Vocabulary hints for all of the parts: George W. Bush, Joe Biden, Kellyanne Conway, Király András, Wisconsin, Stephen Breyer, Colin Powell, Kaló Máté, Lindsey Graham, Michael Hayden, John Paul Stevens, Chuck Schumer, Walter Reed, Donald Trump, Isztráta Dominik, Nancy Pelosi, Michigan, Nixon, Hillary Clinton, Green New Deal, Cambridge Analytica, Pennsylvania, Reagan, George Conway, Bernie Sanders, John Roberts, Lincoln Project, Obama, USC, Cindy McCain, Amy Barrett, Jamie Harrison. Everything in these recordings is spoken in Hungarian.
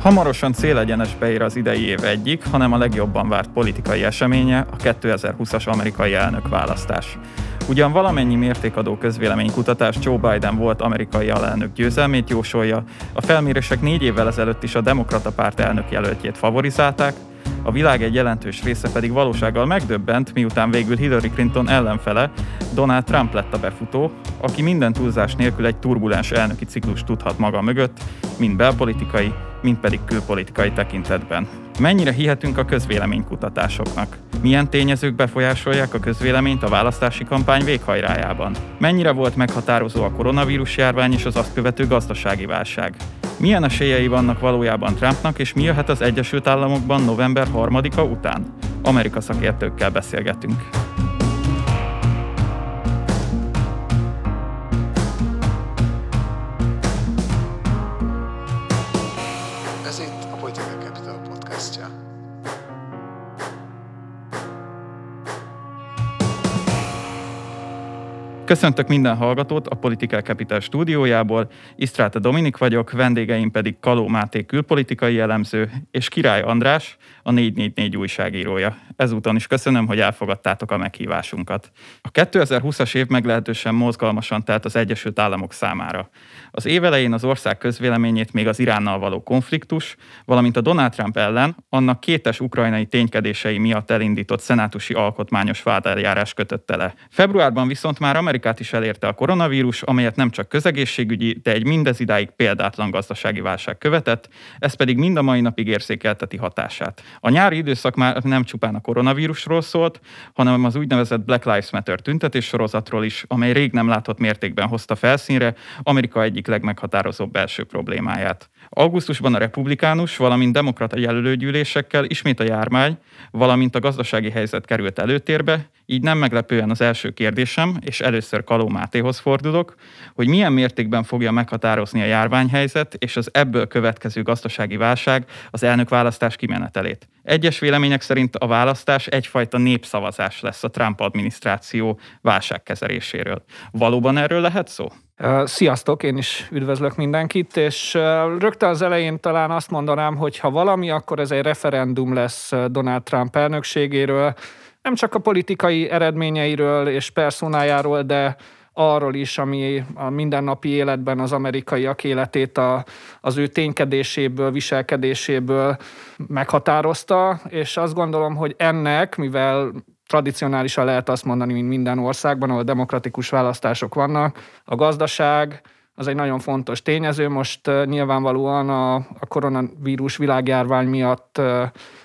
Hamarosan célegyenes beér az idei év egyik, hanem a legjobban várt politikai eseménye, a 2020-as amerikai elnökválasztás. Ugyan valamennyi mértékadó közvéleménykutatás Joe Biden volt amerikai alelnök győzelmét jósolja, a felmérések 4 évvel ezelőtt is a Demokrata párt elnök jelöltjét favorizálták, a világ egy jelentős része pedig valósággal megdöbbent, miután végül Hillary Clinton ellenfele, Donald Trump lett a befutó, aki minden túlzás nélkül egy turbulens elnöki ciklust tudhat maga mögött, mind belpolitikai, mind pedig külpolitikai tekintetben. Mennyire hihetünk a közvéleménykutatásoknak? Milyen tényezők befolyásolják a közvéleményt a választási kampány véghajrájában? Mennyire volt meghatározó a koronavírus járvány és az azt követő gazdasági válság? Milyen esélyei vannak valójában Trumpnak, és mi jöhet az Egyesült Államokban november 3-a után? Amerika szakértőkkel beszélgetünk. Köszöntök minden hallgatót a Political Capital stúdiójából, Isztráta Dominik vagyok, vendégeim pedig Kaló Máté külpolitikai elemző és Király András, a 444 újságírója. Ezúton is köszönöm, hogy elfogadtátok a meghívásunkat. A 2020-as év meglehetősen mozgalmasan telt az Egyesült Államok számára. Az év elején az ország közvéleményét még az Iránnal való konfliktus, valamint a Donald Trump ellen annak kétes ukrajnai ténykedései miatt elindított szenátusi alkotmányos vádeljárás kötötte le. Februárban viszont már Amerikát is elérte a koronavírus, amelyet nem csak közegészségügyi, de egy mindez idáig példátlan gazdasági válság követett, ez pedig mind a mai napig érzékelteti hatását. A nyári időszak már nem csupán a koronavírusról szólt, hanem az úgynevezett Black Lives Matter tüntetés sorozatról is, amely rég nem látott mértékben hozta felszínre Amerika egyik legmeghatározóbb belső problémáját. Augusztusban a republikánus, valamint demokrata jelölőgyűlésekkel ismét a járvány, valamint a gazdasági helyzet került előtérbe, így nem meglepően az első kérdésem, és először Kaló Mátéhoz fordulok, hogy milyen mértékben fogja meghatározni a járványhelyzet és az ebből következő gazdasági válság az elnökválasztás kimenetelét. Egyes vélemények szerint a választás egyfajta népszavazás lesz a Trump adminisztráció válságkezeléséről. Valóban erről lehet szó? Sziasztok, én is üdvözlök mindenkit, és rögtön az elején talán azt mondanám, hogy ha valami, akkor ez egy referendum lesz Donald Trump elnökségéről, nem csak a politikai eredményeiről és personájáról, de arról is, ami a mindennapi életben az amerikaiak életét az ő ténykedéséből, viselkedéséből meghatározta, és azt gondolom, hogy ennek, mivel tradicionálisan lehet azt mondani, mint minden országban, ahol demokratikus választások vannak, a gazdaság az egy nagyon fontos tényező. Most nyilvánvalóan a koronavírus világjárvány miatt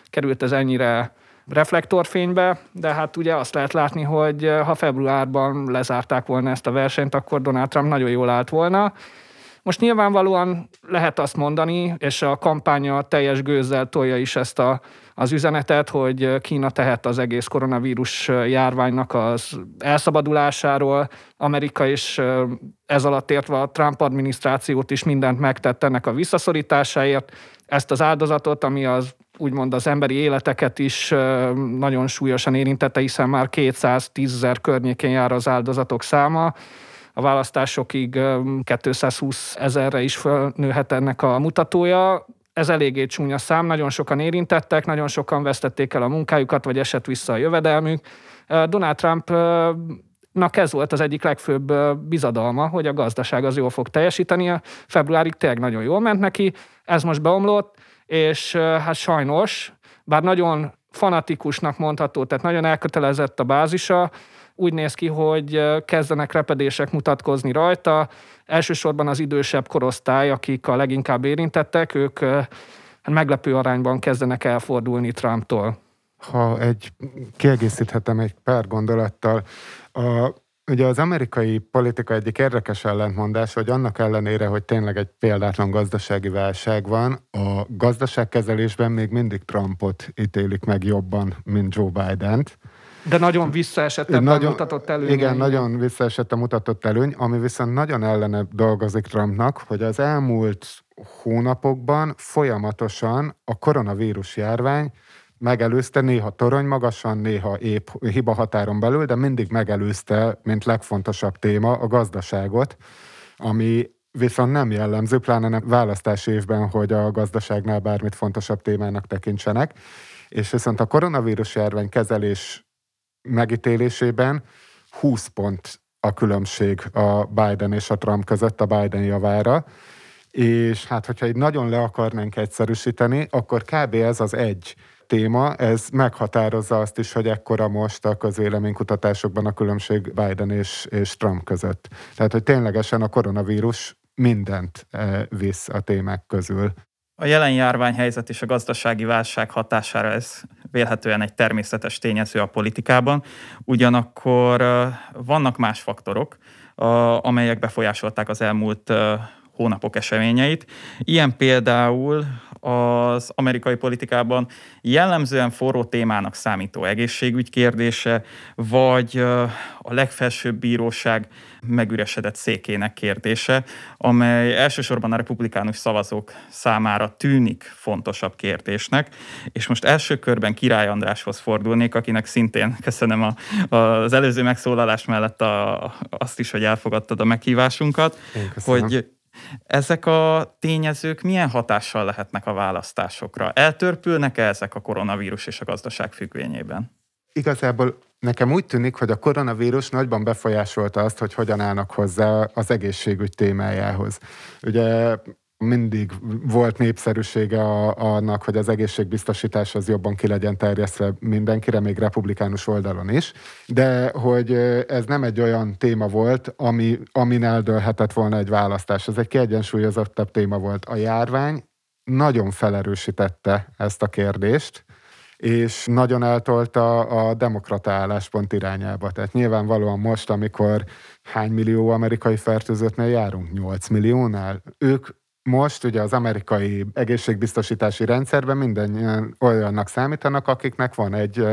került ez ennyire reflektorfénybe, de hát ugye azt lehet látni, hogy ha februárban lezárták volna ezt a versenyt, akkor Donald Trump nagyon jól állt volna. Most nyilvánvalóan lehet azt mondani, és a kampánya teljes gőzzel tolja is ezt az üzenetet, hogy Kína tehet az egész koronavírus járványnak az elszabadulásáról. Amerika is ez alatt értve a Trump adminisztrációt is mindent megtett ennek a visszaszorításáért. Ezt az áldozatot, ami az úgymond az emberi életeket is nagyon súlyosan érintette, hiszen már 210 000 környékén jár az áldozatok száma. A választásokig 220 000-re is felnőhet ennek a mutatója. Ez eléggé csúnya szám, nagyon sokan érintettek, nagyon sokan vesztették el a munkájukat, vagy esett vissza a jövedelmük. Donald Trumpnak ez volt az egyik legfőbb bizadalma, hogy a gazdaság az jól fog teljesíteni. A februárig tényleg nagyon jól ment neki, ez most beomlott, és hát sajnos, bár nagyon fanatikusnak mondható, tehát nagyon elkötelezett a bázisa, úgy néz ki, hogy kezdenek repedések mutatkozni rajta. Elsősorban az idősebb korosztály, akik a leginkább érintettek, ők meglepő arányban kezdenek elfordulni Trumptól. Ha kiegészíthetem egy pár gondolattal, ugye az amerikai politika egyik érdekes ellentmondás, hogy annak ellenére, hogy tényleg egy példátlan gazdasági válság van, a gazdaságkezelésben még mindig Trumpot ítélik meg jobban, mint Joe Bident. De nagyon visszaesetten mutatott előny. Igen, nagyon visszaesetten mutatott előny, ami viszont nagyon ellene dolgozik Trumpnak, hogy az elmúlt hónapokban folyamatosan a koronavírus járvány megelőzte, néha torony magasan, néha épp hiba határon belül, de mindig megelőzte, mint legfontosabb téma, a gazdaságot, ami viszont nem jellemző, pláne nem választási évben, hogy a gazdaságnál bármit fontosabb témának tekintsenek, és viszont a koronavírus járvány kezelés megítélésében 20 pont a különbség a Biden és a Trump között, a Biden javára, és hát, hogyha így nagyon le akarnánk egyszerűsíteni, akkor kb. Ez az egy téma, ez meghatározza azt is, hogy ekkora most a közvéleménykutatásokban a különbség Biden és Trump között. Tehát, hogy ténylegesen a koronavírus mindent visz a témák közül. A jelen járványhelyzet és a gazdasági válság hatására ez vélhetően egy természetes tényező a politikában, ugyanakkor vannak más faktorok, amelyek befolyásolták az elmúlt hónapok eseményeit. Ilyen például az amerikai politikában jellemzően forró témának számító egészségügy kérdése, vagy a legfelsőbb bíróság megüresedett székének kérdése, amely elsősorban a republikánus szavazók számára tűnik fontosabb kérdésnek. És most első körben Király Andráshoz fordulnék, akinek szintén köszönöm az előző megszólalás mellett azt is, hogy elfogadtad a meghívásunkat, hogy ezek a tényezők milyen hatással lehetnek a választásokra? Eltörpülnek-e ezek a koronavírus és a gazdaság függvényében? Igazából nekem úgy tűnik, hogy a koronavírus nagyban befolyásolta azt, hogy hogyan állnak hozzá az egészségügy témájához. Ugye mindig volt népszerűsége annak, hogy az egészségbiztosítás az jobban ki legyen terjesztve mindenkire, még republikánus oldalon is, de hogy ez nem egy olyan téma volt, amin eldőlhetett volna egy választás. Ez egy kiegyensúlyozottabb téma volt. A járvány nagyon felerősítette ezt a kérdést, és nagyon eltolta a demokrata álláspont irányába. Tehát nyilvánvalóan most, amikor hány millió amerikai fertőzöttnél járunk? 8 milliónál? Ők most ugye az amerikai egészségbiztosítási rendszerben mindannyian olyannak számítanak, akiknek van egy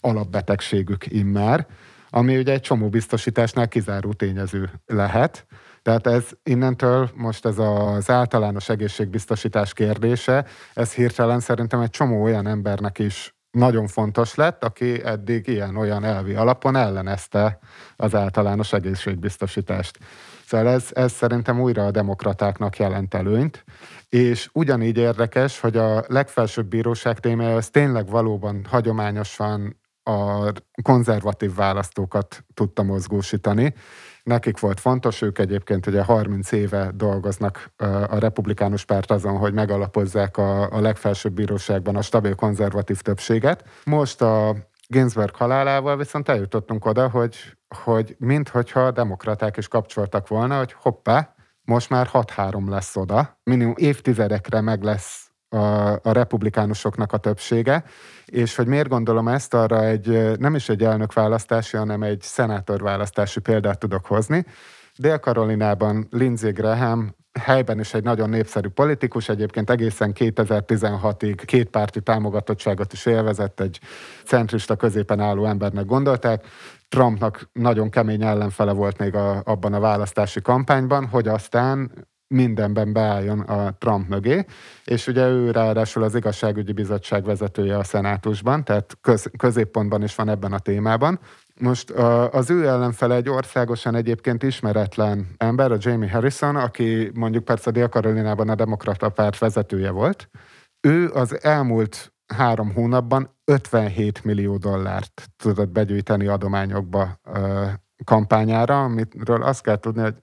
alapbetegségük immár, ami ugye egy csomó biztosításnál kizáró tényező lehet. Tehát ez innentől most ez az általános egészségbiztosítás kérdése, ez hirtelen szerintem egy csomó olyan embernek is nagyon fontos lett, aki eddig ilyen-olyan elvi alapon ellenezte az általános egészségbiztosítást. Szóval ez szerintem újra a demokratáknak jelent előnyt, és ugyanígy érdekes, hogy a legfelsőbb bíróság témája az tényleg valóban hagyományosan a konzervatív választókat tudta mozgósítani. Nekik volt fontos, ők egyébként ugye 30 éve dolgoznak a republikánus párt azon, hogy megalapozzák a legfelsőbb bíróságban a stabil konzervatív többséget. Most a Ginsberg halálával viszont eljutottunk oda, hogy minthogyha a demokraták is kapcsoltak volna, hogy hoppá, most már 6-3 lesz oda. Minimum évtizedekre meg lesz a republikánusoknak a többsége, és hogy miért gondolom ezt, arra nem is egy elnökválasztási, hanem egy szenátorválasztási példát tudok hozni. Dél-Karolinában Lindsey Graham helyben is egy nagyon népszerű politikus, egyébként egészen 2016-ig kétpárti támogatottságot is élvezett, egy centrista középen álló embernek gondolták. Trumpnak nagyon kemény ellenfele volt még abban a választási kampányban, hogy aztán mindenben beálljon a Trump mögé, és ugye ő ráadásul az igazságügyi bizottság vezetője a szenátusban, tehát középpontban is van ebben a témában. Most az ő ellenfele egy országosan egyébként ismeretlen ember, a Jamie Harrison, aki mondjuk persze Dél-Karolinában a demokrata párt vezetője volt. Ő az elmúlt 3 hónapban $57 millió tudott begyűjteni adományokba kampányára, amiről azt kell tudni, hogy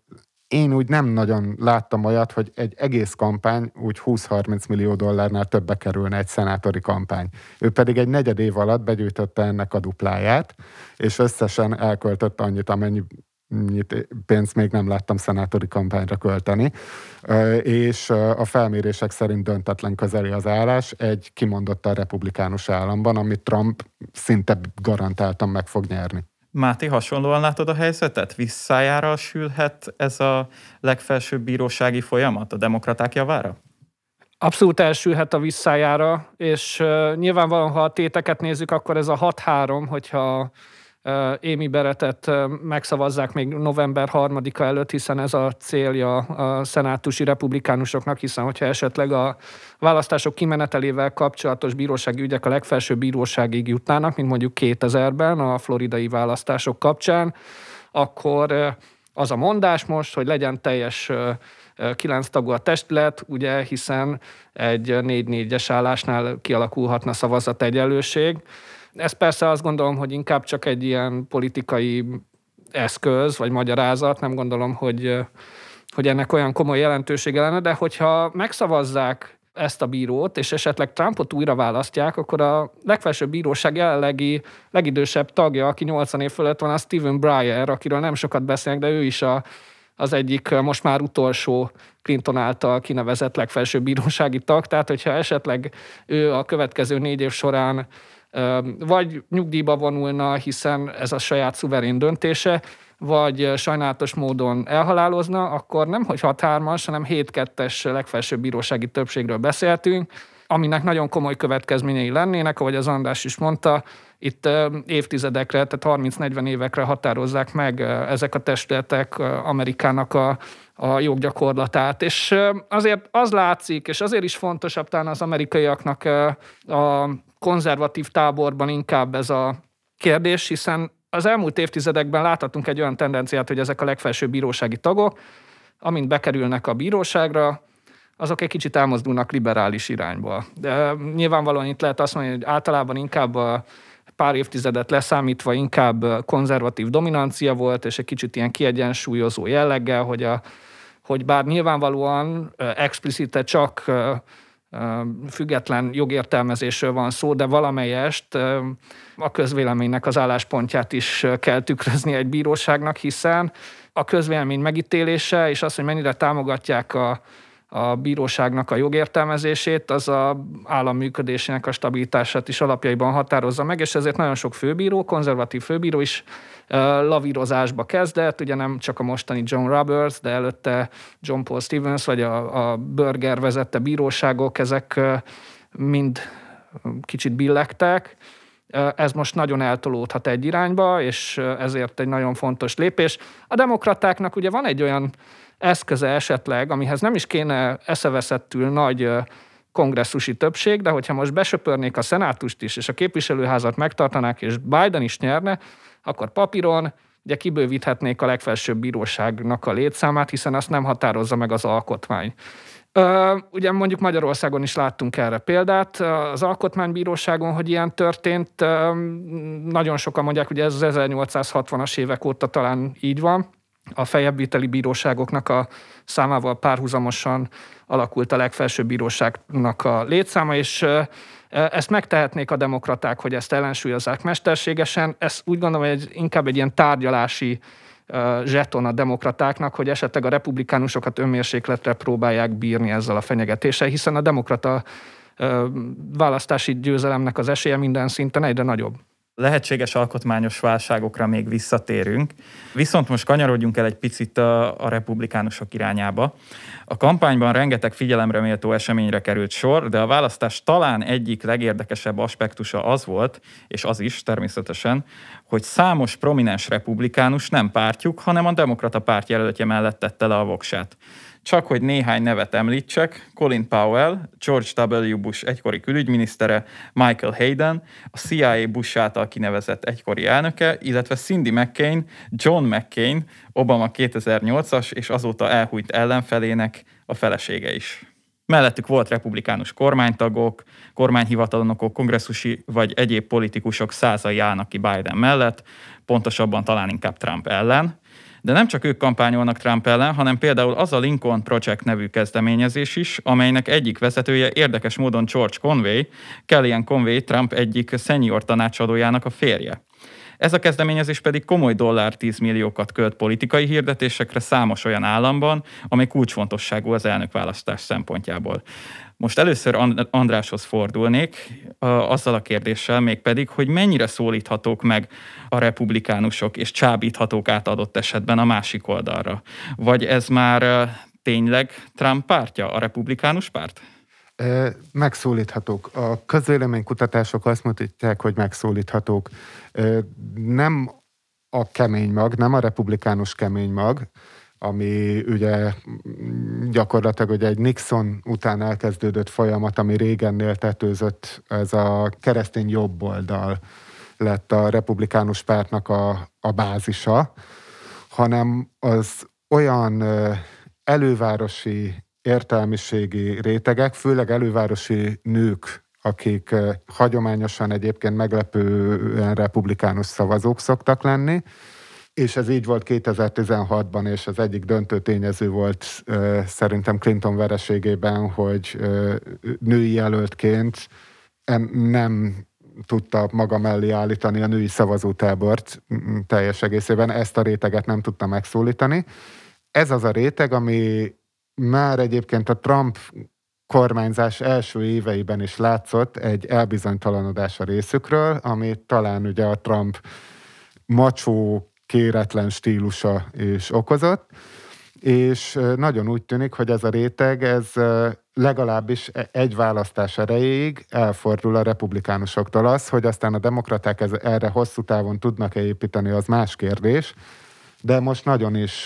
én úgy nem nagyon láttam olyat, hogy egy egész kampány úgy $20-30 millió többe kerülne egy szenátori kampány. Ő pedig egy negyed év alatt begyűjtötte ennek a dupláját, és összesen elköltötte annyit, amennyit pénzt még nem láttam szenátori kampányra költeni. És a felmérések szerint döntetlen közeli az állás egy kimondottan republikánus államban, amit Trump szinte garantáltan meg fog nyerni. Máté, hasonlóan látod a helyzetet? Visszájára sülhet ez a legfelsőbb bírósági folyamat a demokraták javára? Abszolút elsülhet a visszájára, és nyilvánvalóan, ha a téteket nézzük, akkor ez a 6-3, hogyha Amy Barrettet megszavazzák még november 3-a előtt, hiszen ez a célja a szenátusi republikánusoknak, hiszen hogyha esetleg a választások kimenetelével kapcsolatos bírósági ügyek a legfelsőbb bíróságig jutnának, mint mondjuk 2000-ben a floridai választások kapcsán, akkor az a mondás most, hogy legyen teljes 9 tagú a testület, ugye, hiszen egy 4-4-es állásnál kialakulhatna szavazategyelőség. Ez persze azt gondolom, hogy inkább csak egy ilyen politikai eszköz vagy magyarázat, nem gondolom, hogy ennek olyan komoly jelentősége lenne, de hogyha megszavazzák ezt a bírót, és esetleg Trumpot újra választják, akkor a legfelsőbb bíróság jelenlegi legidősebb tagja, aki 80 év fölött van, az Stephen Breyer, akiről nem sokat beszélnek, de ő is az egyik most már utolsó Clinton által kinevezett legfelsőbb bírósági tag. Tehát, hogyha esetleg ő a következő 4 év során vagy nyugdíjba vonulna, hiszen ez a saját szuverén döntése, vagy sajnálatos módon elhalálozna, akkor nem hogy 6-3-as, hanem 7-2-es legfelsőbb bírósági többségről beszéltünk, aminek nagyon komoly következményei lennének, ahogy az András is mondta, itt évtizedekre, tehát 30-40 évekre határozzák meg ezek a testületek Amerikának a joggyakorlatát. És azért az látszik, és azért is fontosabb talán az amerikaiaknak a konzervatív táborban inkább ez a kérdés, hiszen az elmúlt évtizedekben láthatunk egy olyan tendenciát, hogy ezek a legfelsőbb bírósági tagok, amint bekerülnek a bíróságra, azok egy kicsit elmozdulnak liberális irányba. De nyilvánvalóan itt lehet azt mondani, hogy általában inkább a pár évtizedet leszámítva inkább konzervatív dominancia volt, és egy kicsit ilyen kiegyensúlyozó jelleggel, hogy bár nyilvánvalóan explicite csak független jogértelmezésről van szó, de valamelyest a közvéleménynek az álláspontját is kell tükrözni egy bíróságnak, hiszen a közvélemény megítélése és az, hogy mennyire támogatják a bíróságnak a jogértelmezését, az állam működésének a stabilitását is alapjaiban határozza meg, és ezért nagyon sok főbíró, konzervatív főbíró is lavírozásba kezdett, ugye nem csak a mostani John Roberts, de előtte John Paul Stevens, vagy a Berger vezette bíróságok, ezek mind kicsit billegtek. Ez most nagyon eltolódhat egy irányba, és ezért egy nagyon fontos lépés. A demokratáknak ugye van egy olyan eszköze esetleg, amihez nem is kéne eszeveszettül nagy kongresszusi többség, de hogyha most besöpörnék a szenátust is, és a képviselőházat megtartanák, és Biden is nyerne, akkor papíron ugye kibővíthetnék a legfelsőbb bíróságnak a létszámát, hiszen azt nem határozza meg az alkotmány. Ugye mondjuk Magyarországon is láttunk erre példát az Alkotmánybíróságon, hogy ilyen történt. Nagyon sokan mondják, hogy ez az 1860-as évek óta talán így van. A feljebbviteli bíróságoknak a számával párhuzamosan alakult a legfelsőbb bíróságnak a létszáma, és ezt megtehetnék a demokraták, hogy ezt ellensúlyozzák mesterségesen. Ez úgy gondolom, hogy inkább egy ilyen tárgyalási zseton a demokratáknak, hogy esetleg a republikánusokat önmérsékletre próbálják bírni ezzel a fenyegetéssel, hiszen a demokrata választási győzelemnek az esélye minden szinten egyre nagyobb. Lehetséges alkotmányos válságokra még visszatérünk, viszont most kanyarodjunk el egy picit a republikánusok irányába. A kampányban rengeteg figyelemre méltó eseményre került sor, de a választás talán egyik legérdekesebb aspektusa az volt, és az is természetesen, hogy számos prominens republikánus nem pártjuk, hanem a demokrata párt jelöltje mellett tette le a voksát. Csak hogy néhány nevet említsek, Colin Powell, George W. Bush egykori külügyminisztere, Michael Hayden, a CIA Bush által kinevezett egykori elnöke, illetve Cindy McCain, John McCain, Obama 2008-as és azóta elhúnyt ellenfelének a felesége is. Mellettük volt republikánus kormánytagok, kormányhivatalnokok, kongresszusi vagy egyéb politikusok százai állnak ki Biden mellett, pontosabban talán inkább Trump ellen. De nem csak ők kampányolnak Trump ellen, hanem például az a Lincoln Project nevű kezdeményezés is, amelynek egyik vezetője érdekes módon George Conway, Kellyanne Conway, Trump egyik senior tanácsadójának a férje. Ez a kezdeményezés pedig komoly $10 milliókat költ politikai hirdetésekre számos olyan államban, amely kulcsfontosságú az elnökválasztás szempontjából. Most először Andráshoz fordulnék azzal a kérdéssel mégpedig, hogy mennyire szólíthatók meg a republikánusok és csábíthatók át adott esetben a másik oldalra. Vagy ez már tényleg Trump pártja, a republikánus párt? Megszólíthatók. A közvéleménykutatások azt mutatják, hogy megszólíthatók. Nem a kemény mag, nem a republikánus kemény mag, ami ugye gyakorlatilag ugye egy Nixon után elkezdődött folyamat, ami Reagannél tetőzött, ez a keresztény jobb oldal lett a republikánus pártnak a bázisa, hanem az olyan elővárosi értelmiségi rétegek, főleg elővárosi nők, akik hagyományosan egyébként meglepően republikánus szavazók szoktak lenni, és ez így volt 2016-ban, és az egyik döntő tényező volt szerintem Clinton vereségében, hogy női jelöltként nem tudta maga mellé állítani a női szavazótábort teljes egészében, ezt a réteget nem tudta megszólítani. Ez az a réteg, ami már egyébként a Trump kormányzás első éveiben is látszott egy elbizonytalanodás a részükről, ami talán ugye a Trump macsó, kéretlen stílusa is okozott, és nagyon úgy tűnik, hogy ez a réteg, ez legalábbis egy választás erejéig elfordul a republikánusoktól. Az, hogy aztán a demokraták erre hosszú távon tudnak-e építeni, az más kérdés, de most nagyon is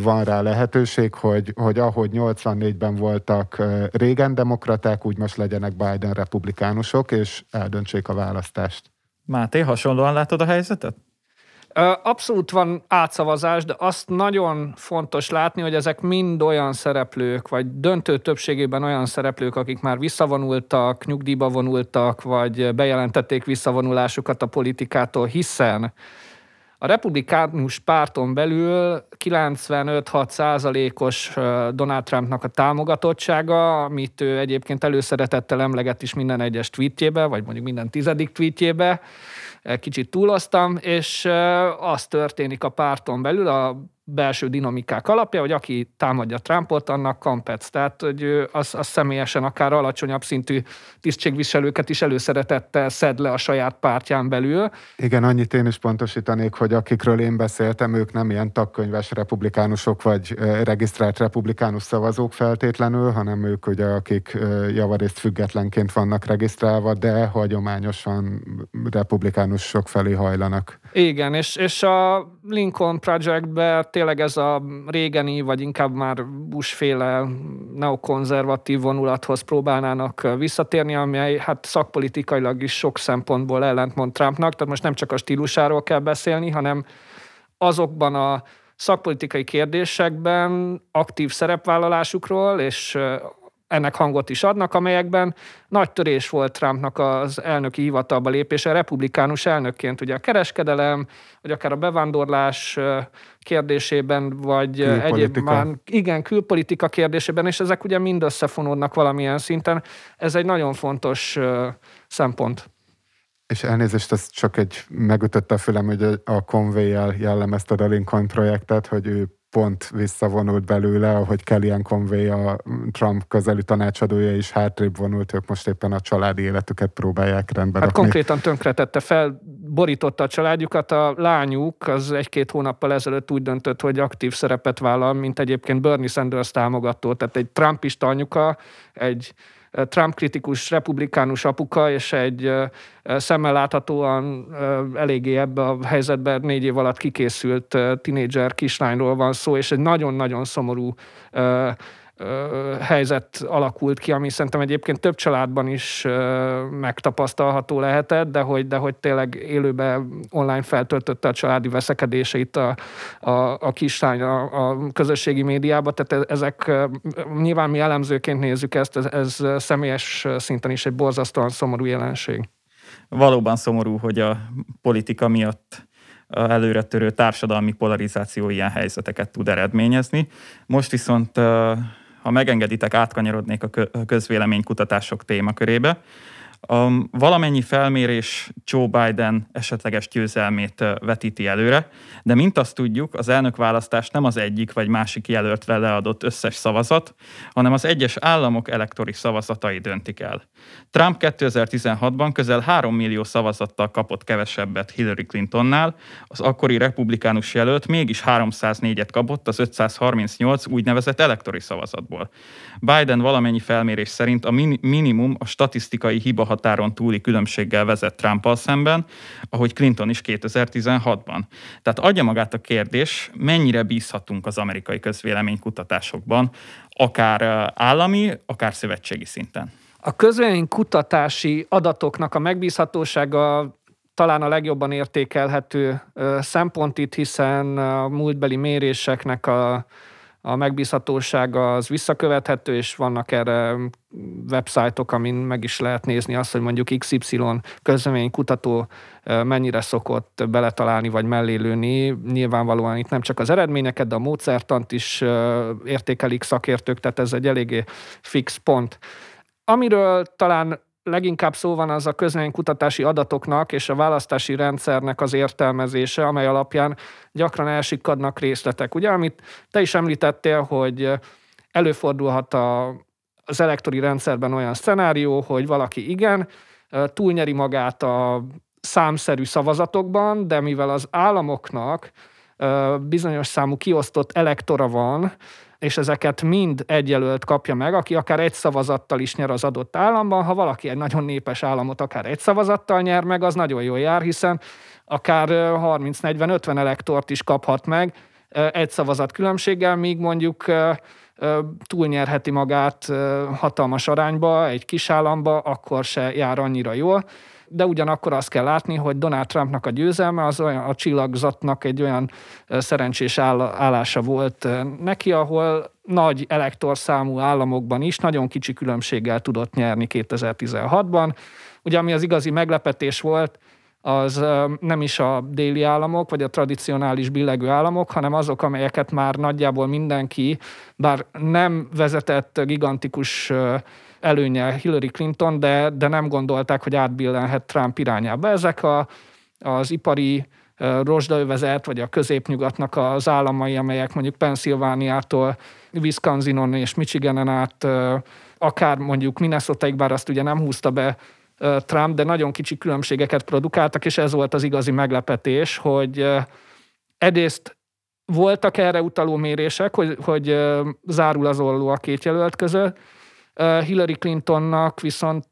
van rá lehetőség, hogy ahogy 84-ben voltak régen demokraták, úgy most legyenek Biden republikánusok, és eldöntsék a választást. Máté, hasonlóan látod a helyzetet? Abszolút van átszavazás, de azt nagyon fontos látni, hogy ezek mind olyan szereplők, vagy döntő többségében olyan szereplők, akik már visszavonultak, nyugdíjba vonultak, vagy bejelentették visszavonulásukat a politikától, hiszen a republikánus párton belül 95-6%-os Donald Trumpnak a támogatottsága, amit ő egyébként előszeretettel emleget is minden egyes tweetjébe, vagy mondjuk minden 10. tweetjébe, kicsit túloztam, és az történik a párton belül, a belső dinamikák alapja, hogy aki támadja Trumpot, annak kampetsz. Tehát hogy az személyesen akár alacsonyabb szintű tisztségviselőket is előszeretettel szed le a saját pártján belül. Igen, annyit én is pontosítanék, hogy akikről én beszéltem, ők nem ilyen tagkönyves republikánusok vagy regisztrált republikánus szavazók feltétlenül, hanem ők ugye, akik javarészt függetlenként vannak regisztrálva, de hagyományosan republikánusok felé hajlanak. Igen, és a Lincoln Projectben tényleg ez a régeni, vagy inkább már Bush-féle neokonzervatív vonulathoz próbálnának visszatérni, amely hát szakpolitikailag is sok szempontból ellentmond Trumpnak, tehát most nem csak a stílusáról kell beszélni, hanem azokban a szakpolitikai kérdésekben aktív szerepvállalásukról, és ennek hangot is adnak, amelyekben nagy törés volt Trumpnak az elnöki hivatalba lépése, republikánus elnökként, ugye a kereskedelem, vagy akár a bevándorlás kérdésében, vagy külpolitika. Külpolitika kérdésében, és ezek ugye mind összefonódnak valamilyen szinten. Ez egy nagyon fontos szempont. És elnézést, ez csak egy megütött a fülem, hogy a Conway-jel jellemezted a Lincoln projektet, hogy ő pont visszavonult belőle, ahogy Kellyanne Conway, a Trump közeli tanácsadója is hátrébb vonult, ők most éppen a családi életüket próbálják rendbe rakni. Hát konkrétan tönkretette fel, borította a családjukat, a lányuk az 1-2 hónappal ezelőtt úgy döntött, hogy aktív szerepet vállal, mint egyébként Bernie Sanders támogató, tehát egy trumpista anyuka, egy Trump-kritikus republikánus apuka, és egy szemmel láthatóan eléggé ebbe a helyzetben 4 év alatt kikészült tinédzser kislányról van szó, és egy nagyon-nagyon szomorú helyzet alakult ki, ami szerintem egyébként több családban is megtapasztalható lehetett, de hogy tényleg élőben online feltöltötte a családi veszekedéseit a kislány a közösségi médiába, tehát ezek nyilván mi elemzőként nézzük ezt, ez személyes szinten is egy borzasztóan szomorú jelenség. Valóban szomorú, hogy a politika miatt előretörő társadalmi polarizáció ilyen helyzeteket tud eredményezni. Most viszont ha megengeditek, átkanyarodnék a közvéleménykutatások témakörébe. Valamennyi felmérés Joe Biden esetleges győzelmét vetíti előre, de mint azt tudjuk, az elnökválasztás nem az egyik vagy másik jelöltre leadott összes szavazat, hanem az egyes államok elektori szavazatai döntik el. Trump 2016-ban közel 3 millió szavazattal kapott kevesebbet Hillary Clintonnál, az akkori republikánus jelölt mégis 304-et kapott az 538 úgynevezett elektori szavazatból. Biden valamennyi felmérés szerint a minimum a statisztikai hiba határon túli különbséggel vezet Trumpal szemben, ahogy Clinton is 2016-ban. Tehát adja magát a kérdés, mennyire bízhatunk az amerikai közvéleménykutatásokban, akár állami, akár szövetségi szinten. A közvéleménykutatási adatoknak a megbízhatósága talán a legjobban értékelhető szempont itt, hiszen a múltbeli méréseknek a a megbízhatósága az visszakövethető, és vannak erre websájtok, amin meg is lehet nézni azt, hogy mondjuk XY közleménykutató mennyire szokott beletalálni vagy mellélőni. Nyilvánvalóan itt nem csak az eredményeket, de a módszertant is értékelik szakértők, tehát ez egy eléggé fix pont. Amiről talán leginkább szó van, az a közleménykutatási adatoknak és a választási rendszernek az értelmezése, amely alapján gyakran elsikkadnak részletek. Ugye, amit te is említettél, hogy előfordulhat az elektori rendszerben olyan szenárió, hogy valaki igen, túlnyeri magát a számszerű szavazatokban, de mivel az államoknak bizonyos számú kiosztott elektora van, és ezeket mind egy jelölt kapja meg, aki akár egy szavazattal is nyer az adott államban. Ha valaki egy nagyon népes államot akár egy szavazattal nyer meg, az nagyon jól jár, hiszen akár 30-40-50 elektort is kaphat meg egy szavazat különbséggel, míg mondjuk túlnyerheti magát hatalmas arányba, egy kis államba, akkor se jár annyira jól. De ugyanakkor azt kell látni, hogy Donald Trumpnak a győzelme az olyan, a csillagzatnak egy olyan szerencsés állása volt neki, ahol nagy elektorszámú államokban is nagyon kicsi különbséggel tudott nyerni 2016-ban. Ugye ami az igazi meglepetés volt, az nem is a déli államok, vagy a tradicionális billegő államok, hanem azok, amelyeket már nagyjából mindenki, bár nem vezetett gigantikus előnye Hillary Clinton, de nem gondolták, hogy átbillenhet Trump irányába. Ezek az ipari rozsdaövezet, vagy a középnyugatnak az államai, amelyek mondjuk Pennsylvaniától, Wisconsinon és Michiganen át, akár mondjuk Minnesotaig, bár azt ugye nem húzta be Trump, de nagyon kicsi különbségeket produkáltak, és ez volt az igazi meglepetés, hogy egyrészt voltak erre utaló mérések, hogy zárul az olló a két jelölt között. Hillary Clintonnak viszont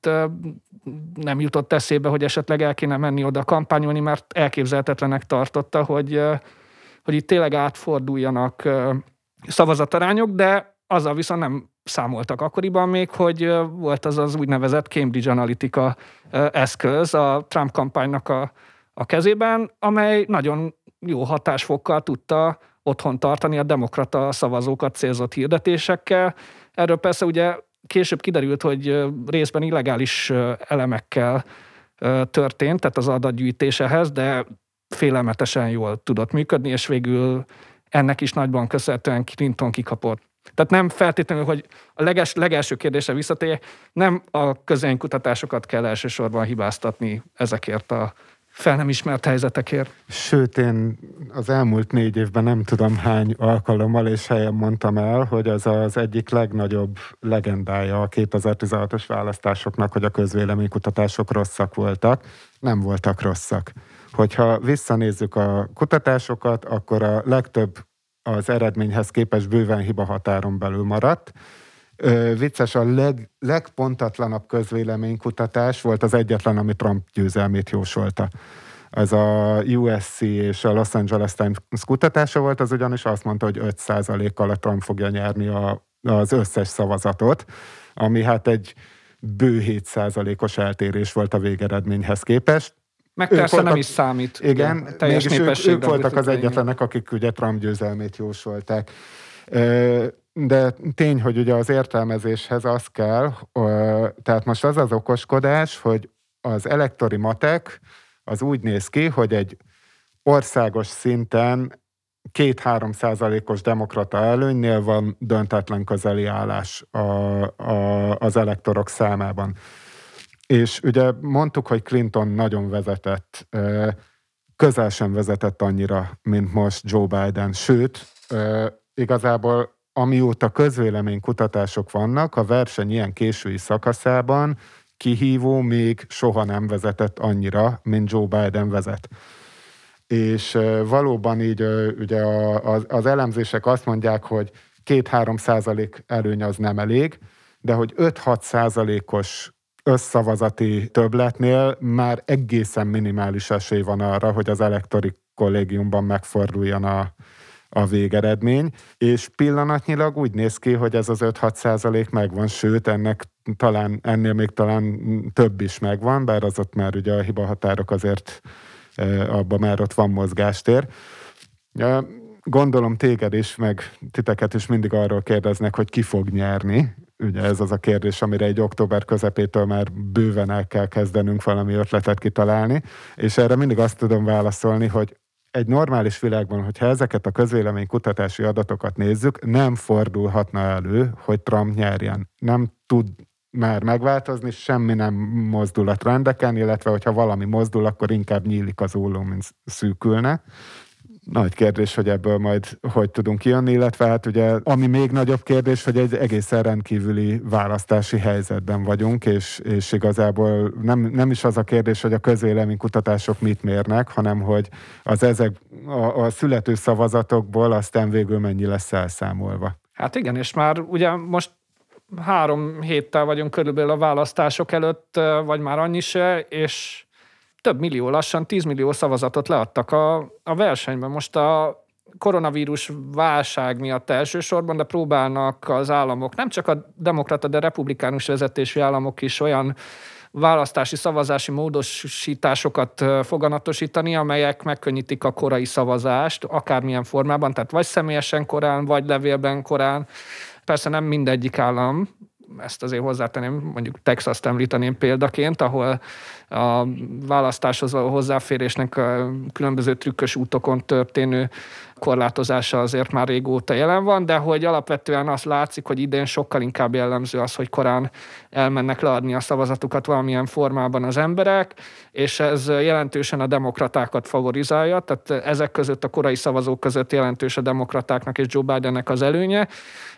nem jutott eszébe, hogy esetleg el kéne menni oda kampányolni, mert elképzelhetetlenek tartotta, hogy itt tényleg átforduljanak szavazatarányok, de azzal viszont nem számoltak akkoriban még, hogy volt az úgynevezett Cambridge Analytica eszköz a Trump kampánynak a kezében, amely nagyon jó hatásfokkal tudta otthon tartani a demokrata szavazókat célzott hirdetésekkel. Erről persze ugye később kiderült, hogy részben illegális elemekkel történt, tehát az adatgyűjtésehez, de félelmetesen jól tudott működni, és végül ennek is nagyban köszönhetően Clinton kikapott. Tehát nem feltétlenül, hogy a legelső kérdésre visszatérjek, nem a közleménykutatásokat kell elsősorban hibáztatni ezekért a fel nem ismert helyzetekért. Sőt, én az elmúlt 4 évben nem tudom hány alkalommal és helyen mondtam el, hogy az az egyik legnagyobb legendája a 2016-os választásoknak, hogy a közvéleménykutatások rosszak voltak. Nem voltak rosszak. Hogyha visszanézzük a kutatásokat, akkor a legtöbb az eredményhez képest bőven hiba határon belül maradt. Vicces, a legpontatlanabb közvéleménykutatás volt az egyetlen, ami Trump győzelmét jósolta. Ez a USC és a Los Angeles Times kutatása volt, az ugyanis azt mondta, hogy 5%-kal a Trump fogja nyerni az összes szavazatot, ami hát egy bő 7%-os eltérés volt a végeredményhez képest. Meg persze nem is számít. Igen, mégis ők voltak az egyetlenek, akik ugye Trump győzelmét jósolták. De tény, hogy ugye az értelmezéshez az kell, tehát most az az okoskodás, hogy az elektori matek az úgy néz ki, hogy egy országos szinten 2-3%-os demokrata előnynél van döntetlen közeli állás az elektorok számában. És ugye mondtuk, hogy Clinton nagyon vezetett, közel sem vezetett annyira, mint most Joe Biden. Sőt, igazából amióta közvéleménykutatások vannak, a verseny ilyen késői szakaszában kihívó még soha nem vezetett annyira, mint Joe Biden vezet. És valóban így ugye az elemzések azt mondják, hogy 2-3% előny az nem elég, de hogy 5-6%-os összszavazati többletnél már egészen minimális esély van arra, hogy az elektori kollégiumban megforduljon a végeredmény, és pillanatnyilag úgy néz ki, hogy ez az 5-6% megvan, sőt, ennél még talán több is megvan, bár az ott már ugye a hibahatárok azért abban már ott van mozgástér. gondolom téged is, meg titeket is mindig arról kérdeznek, hogy ki fog nyerni. Ugye ez az a kérdés, amire egy október közepétől már bőven el kell kezdenünk valami ötletet kitalálni, és erre mindig azt tudom válaszolni, hogy egy normális világban, hogyha ezeket a közvéleménykutatási adatokat nézzük, nem fordulhatna elő, hogy Trump nyerjen. Nem tud már megváltozni, semmi nem mozdul a trendeken, illetve hogyha valami mozdul, akkor inkább nyílik az óló, mint szűkülne. Nagy kérdés, hogy ebből majd hogy tudunk kijönni, illetve hát ugye, ami még nagyobb kérdés, hogy egy egészen rendkívüli választási helyzetben vagyunk, és igazából nem is az a kérdés, hogy a közvéleménykutatások mit mérnek, hanem hogy az ezek a születő szavazatokból aztán végül mennyi lesz elszámolva. Hát igen, és már ugye most 3 héttel vagyunk körülbelül a választások előtt, vagy már annyi se, és több millió, lassan 10 millió szavazatot leadtak a versenyben. Most a koronavírus válság miatt elsősorban, de próbálnak az államok, nem csak a demokrata, de republikánus vezetésű államok is olyan választási, szavazási módosításokat foganatosítani, amelyek megkönnyítik a korai szavazást, akármilyen formában, tehát vagy személyesen korán, vagy levélben korán. Persze nem mindegyik állam, ezt azért hozzátenném, mondjuk Texast említeném példaként, ahol a választáshoz a hozzáférésnek a különböző trükkös útokon történő korlátozása azért már régóta jelen van, de hogy alapvetően azt látszik, hogy idén sokkal inkább jellemző az, hogy korán elmennek leadni a szavazatukat valamilyen formában az emberek, és ez jelentősen a demokratákat favorizálja, tehát ezek között a korai szavazók között jelentős a demokratáknak és Joe Bidennek az előnye.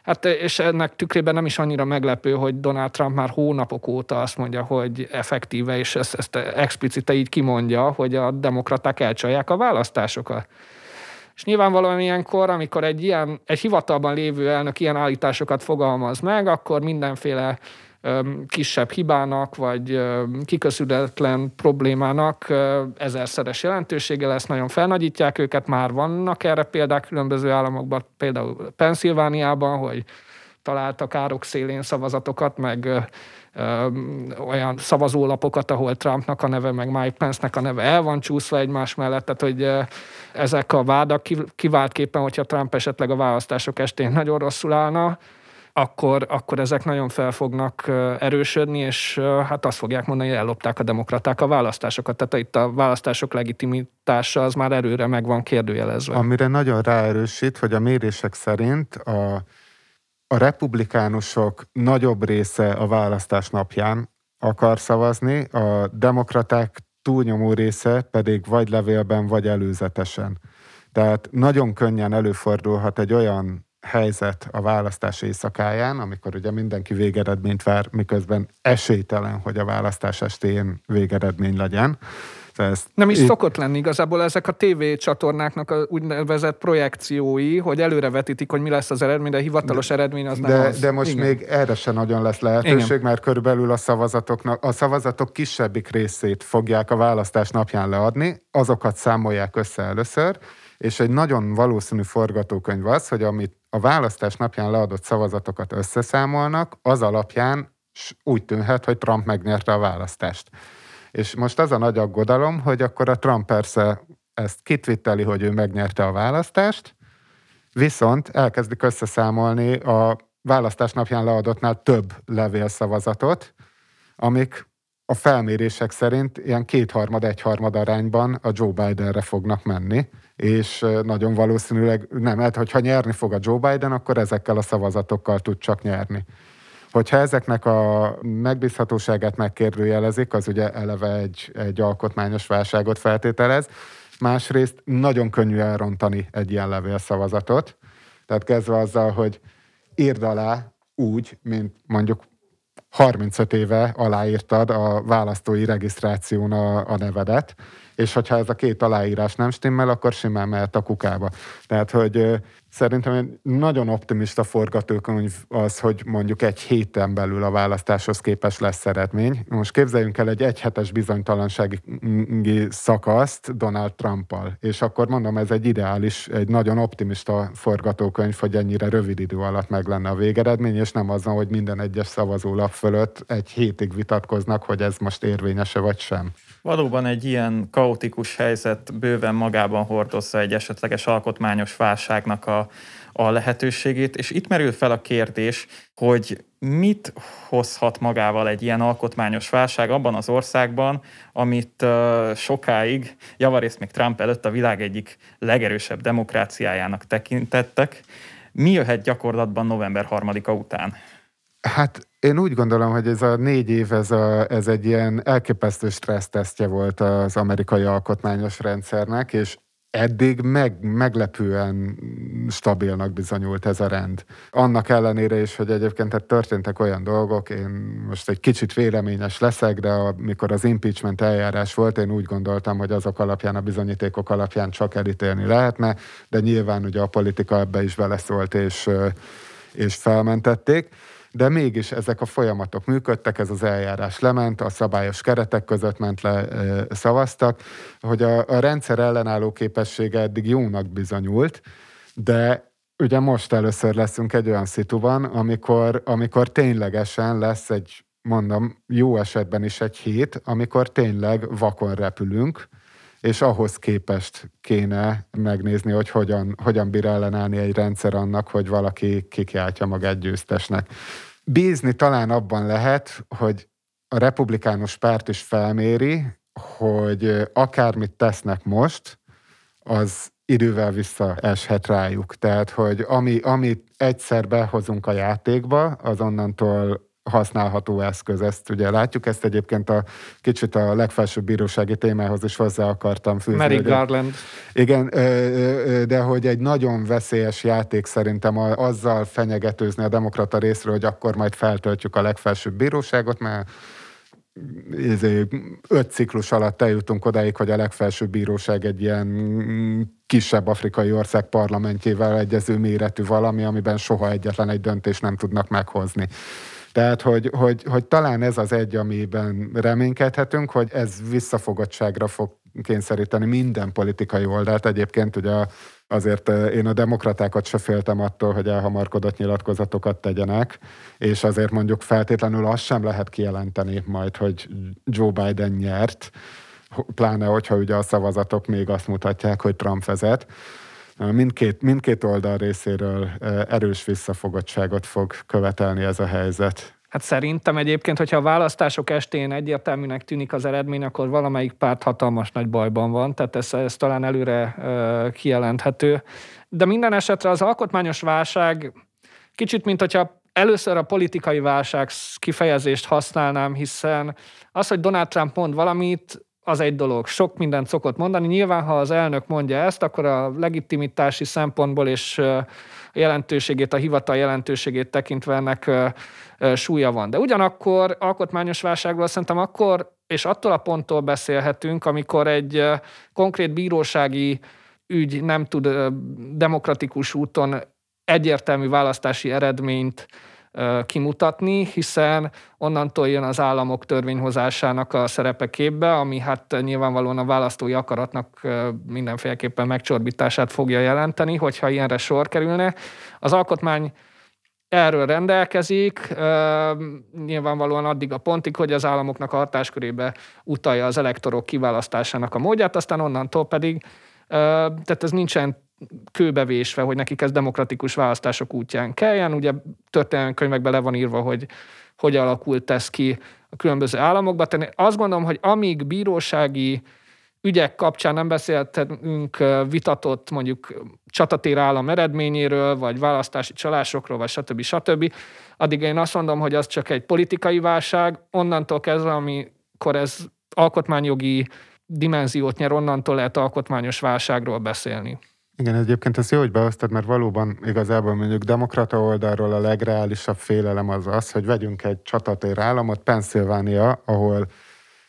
Hát és ennek tükrében nem is annyira meglepő, hogy Donald Trump már hónapok óta azt mondja, hogy effektíve, és ezt explicite így kimondja, hogy a demokraták elcsalják a választásokat. És nyilvánvalóan ilyenkor, amikor egy hivatalban lévő elnök ilyen állításokat fogalmaz meg, akkor mindenféle kisebb hibának, vagy kiköszületlen problémának ezerszeres jelentősége lesz, nagyon felnagyítják őket, már vannak erre példák különböző államokban, például Pennsylvaniában, hogy találtak árok szélén szavazatokat, meg olyan szavazólapokat, ahol Trumpnak a neve, meg Mike Pence-nek a neve el van csúszva egymás mellett, tehát hogy ezek a vádak kiváltképpen, hogyha Trump esetleg a választások estén nagyon rosszul állna, akkor ezek nagyon fel fognak erősödni, és hát azt fogják mondani, hogy ellopták a demokraták a választásokat. Tehát itt a választások legitimitása az már erőre meg van kérdőjelezve. Amire nagyon ráerősít, hogy a mérések szerint a republikánusok nagyobb része a választás napján akar szavazni, a demokraták túlnyomó része pedig vagy levélben, vagy előzetesen. Tehát nagyon könnyen előfordulhat egy olyan helyzet a választás éjszakáján, amikor ugye mindenki végeredményt vár, miközben esélytelen, hogy a választás estén végeredmény legyen. Nem is szokott lenni igazából ezek a tévécsatornáknak a úgynevezett projekciói, hogy előrevetítik, hogy mi lesz az eredmény, de hivatalos eredmény az nem az. De most igen. Még erre se nagyon lesz lehetőség, igen. Mert körülbelül a szavazatok kisebbik részét fogják a választás napján leadni, azokat számolják össze először, és egy nagyon valószínű forgatókönyv az, hogy amit a választás napján leadott szavazatokat összeszámolnak, az alapján úgy tűnhet, hogy Trump megnyerte a választást. És most az a nagy aggodalom, hogy akkor a Trump persze ezt kitwitteli, hogy ő megnyerte a választást, viszont elkezdik összeszámolni a választás napján leadottnál több levélszavazatot, amik a felmérések szerint ilyen 2/3-1/3 arányban a Joe Bidenre fognak menni, és nagyon valószínűleg nem, hát hogyha nyerni fog a Joe Biden, akkor ezekkel a szavazatokkal tud csak nyerni. Hogyha ezeknek a megbízhatóságát megkérdőjelezik, az ugye eleve egy alkotmányos válságot feltételez. Másrészt nagyon könnyű elrontani egy ilyen levélszavazatot. Tehát kezdve azzal, hogy írd alá úgy, mint mondjuk 35 éve aláírtad a választói regisztráción a nevedet, és hogyha ez a 2 aláírás nem stimmel, akkor simán mehet a kukába. Tehát, hogy szerintem egy nagyon optimista forgatókönyv az, hogy mondjuk egy héten belül a választáshoz képest lesz eredmény. Most képzeljünk el egy 1 hetes bizonytalansági szakaszt Donald Trumppal, és akkor mondom, ez egy ideális, egy nagyon optimista forgatókönyv, hogy ennyire rövid idő alatt meg lenne a végeredmény, és nem azon, hogy minden egyes szavazólap fölött egy hétig vitatkoznak, hogy ez most érvényes-e vagy sem. Valóban egy ilyen kaotikus helyzet bőven magában hordozza egy esetleges alkotmányos válságnak a lehetőségét, és itt merül fel a kérdés, hogy mit hozhat magával egy ilyen alkotmányos válság abban az országban, amit sokáig, javarészt még Trump előtt a világ egyik legerősebb demokráciájának tekintettek. Mi jöhet gyakorlatban november 3-a után? Hát én úgy gondolom, hogy ez a 4 év, ez egy ilyen elképesztő stressztesztje volt az amerikai alkotmányos rendszernek, és eddig meglepően stabilnak bizonyult ez a rend. Annak ellenére is, hogy egyébként történtek olyan dolgok, én most egy kicsit véleményes leszek, de amikor az impeachment eljárás volt, én úgy gondoltam, hogy azok alapján, a bizonyítékok alapján csak elítélni lehetne, de nyilván ugye a politika ebbe is beleszólt, és felmentették. De mégis ezek a folyamatok működtek, ez az eljárás lement, a szabályos keretek között ment le, szavaztak, hogy a rendszer ellenálló képessége eddig jónak bizonyult, de ugye most először leszünk egy olyan szituban, amikor ténylegesen lesz egy, mondom, jó esetben is egy hét, amikor tényleg vakon repülünk, és ahhoz képest kéne megnézni, hogy hogyan bír ellenállni egy rendszer annak, hogy valaki kikiáltja magát győztesnek. Bízni talán abban lehet, hogy a republikánus párt is felméri, hogy akármit tesznek most, az idővel visszaeshet rájuk. Tehát, hogy amit egyszer behozunk a játékba, az onnantól használható eszköz. Ezt ugye látjuk, ezt egyébként a legfelsőbb bírósági témához is hozzá akartam fűzni. Merrick Garland. Igen, de hogy egy nagyon veszélyes játék szerintem azzal fenyegetőzni a demokrata részről, hogy akkor majd feltöltjük a legfelsőbb bíróságot, mert 5 ciklus alatt eljutunk odáig, hogy a legfelsőbb bíróság egy ilyen kisebb afrikai ország parlamentjével egyező méretű valami, amiben soha egyetlen egy döntést nem tudnak meghozni. Tehát, hogy talán ez az egy, amiben reménykedhetünk, hogy ez visszafogottságra fog kényszeríteni minden politikai oldalt. Egyébként ugye azért én a demokratákat se féltem attól, hogy elhamarkodott nyilatkozatokat tegyenek, és azért mondjuk feltétlenül azt sem lehet kijelenteni majd, hogy Joe Biden nyert, pláne hogyha ugye a szavazatok még azt mutatják, hogy Trump vezet. Mindkét oldal részéről erős visszafogottságot fog követelni ez a helyzet. Hát szerintem egyébként, hogyha a választások estén egyértelműnek tűnik az eredmény, akkor valamelyik párt hatalmas nagy bajban van, tehát ez talán előre kijelenthető. De minden esetre az alkotmányos válság kicsit, mint hogyha először a politikai válság kifejezést használnám, hiszen az, hogy Donald Trump mond valamit, az egy dolog. Sok mindent szokott mondani. Nyilván, ha az elnök mondja ezt, akkor a legitimitási szempontból és jelentőségét, a hivatal jelentőségét tekintve ennek súlya van. De ugyanakkor alkotmányos válságról szerintem akkor és attól a ponttól beszélhetünk, amikor egy konkrét bírósági ügy nem tud demokratikus úton egyértelmű választási eredményt kimutatni, hiszen onnantól jön az államok törvényhozásának a szerepe képbe, ami hát nyilvánvalóan a választói akaratnak mindenféleképpen megcsorbítását fogja jelenteni, hogyha ilyenre sor kerülne. Az alkotmány erről rendelkezik, nyilvánvalóan addig a pontig, hogy az államoknak a hatáskörébe utalja az elektorok kiválasztásának a módját, aztán onnantól pedig, tehát ez nincsen kőbevésve, hogy nekik ez demokratikus választások útján kelljen. Ugye történelmi könyvekben le van írva, hogy hogyan alakult ez ki a különböző államokban. Tehát azt gondolom, hogy amíg bírósági ügyek kapcsán nem beszéltünk vitatott mondjuk csatatér állam eredményéről, vagy választási csalásokról, vagy stb. Addig én azt mondom, hogy az csak egy politikai válság. Onnantól kezdve, amikor ez alkotmányjogi dimenziót nyer, onnantól lehet alkotmányos válságról beszélni. Igen, egyébként ezt jó, hogy beosztad, mert valóban igazából mondjuk demokrata oldalról a legreálisabb félelem az, hogy vegyünk egy csatatér államot, Pennsylvania, ahol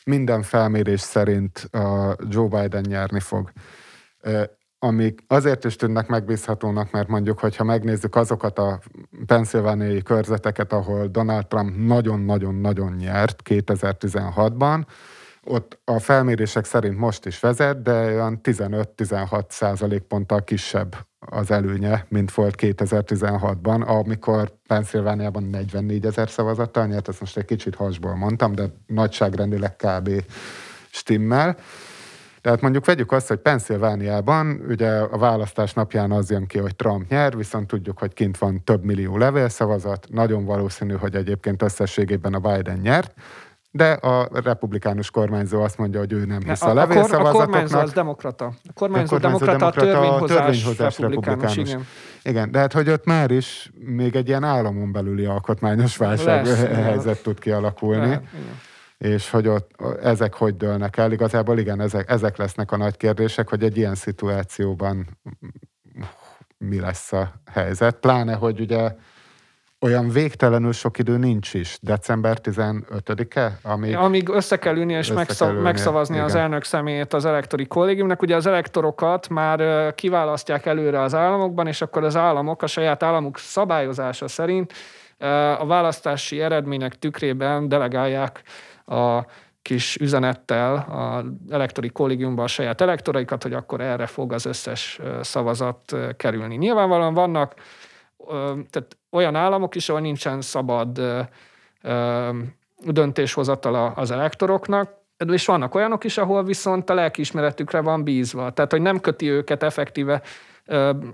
minden felmérés szerint a Joe Biden nyerni fog. Amik azért is tűnnek megbízhatónak, mert mondjuk, hogyha megnézzük azokat a pennsylvaniai körzeteket, ahol Donald Trump nagyon-nagyon-nagyon nyert 2016-ban, ott a felmérések szerint most is vezet, de olyan 15-16%-ponttal kisebb az előnye, mint volt 2016-ban, amikor Pennsylvaniában 44 000 szavazattal nyert, ezt most egy kicsit hasból mondtam, de nagyságrendileg kb. Stimmel. Tehát mondjuk vegyük azt, hogy Pennsylvaniában ugye a választás napján az jön ki, hogy Trump nyer, viszont tudjuk, hogy kint van több millió levélszavazat, nagyon valószínű, hogy egyébként összességében a Biden nyert, de a republikánus kormányzó azt mondja, hogy ő nem hisz a levélszavazatoknak. A kormányzó az demokrata. A kormányzó demokrata, a törvényhozás republikánus. Igen, de hát, hogy ott már is még egy ilyen államon belüli alkotmányos válság helyzet tud kialakulni. És hogy ott, ezek hogy dőlnek el. Igazából igen, ezek lesznek a nagy kérdések, hogy egy ilyen szituációban mi lesz a helyzet. Pláne, hogy ugye olyan végtelenül sok idő nincs is. December 15-e? Amíg össze kell ülni és megszavazni igen. Az elnök személyét az elektori kollégiumnak. Ugye az elektorokat már kiválasztják előre az államokban, és akkor az államok a saját államuk szabályozása szerint a választási eredmények tükrében delegálják a kis üzenettel az elektori kollégiumban a saját elektoraikat, hogy akkor erre fog az összes szavazat kerülni. Nyilvánvalóan vannak tehát olyan államok is, ahol nincsen szabad döntéshozatal az elektoroknak, és vannak olyanok is, ahol viszont a lelkiismeretükre van bízva. Tehát, hogy nem köti őket effektíve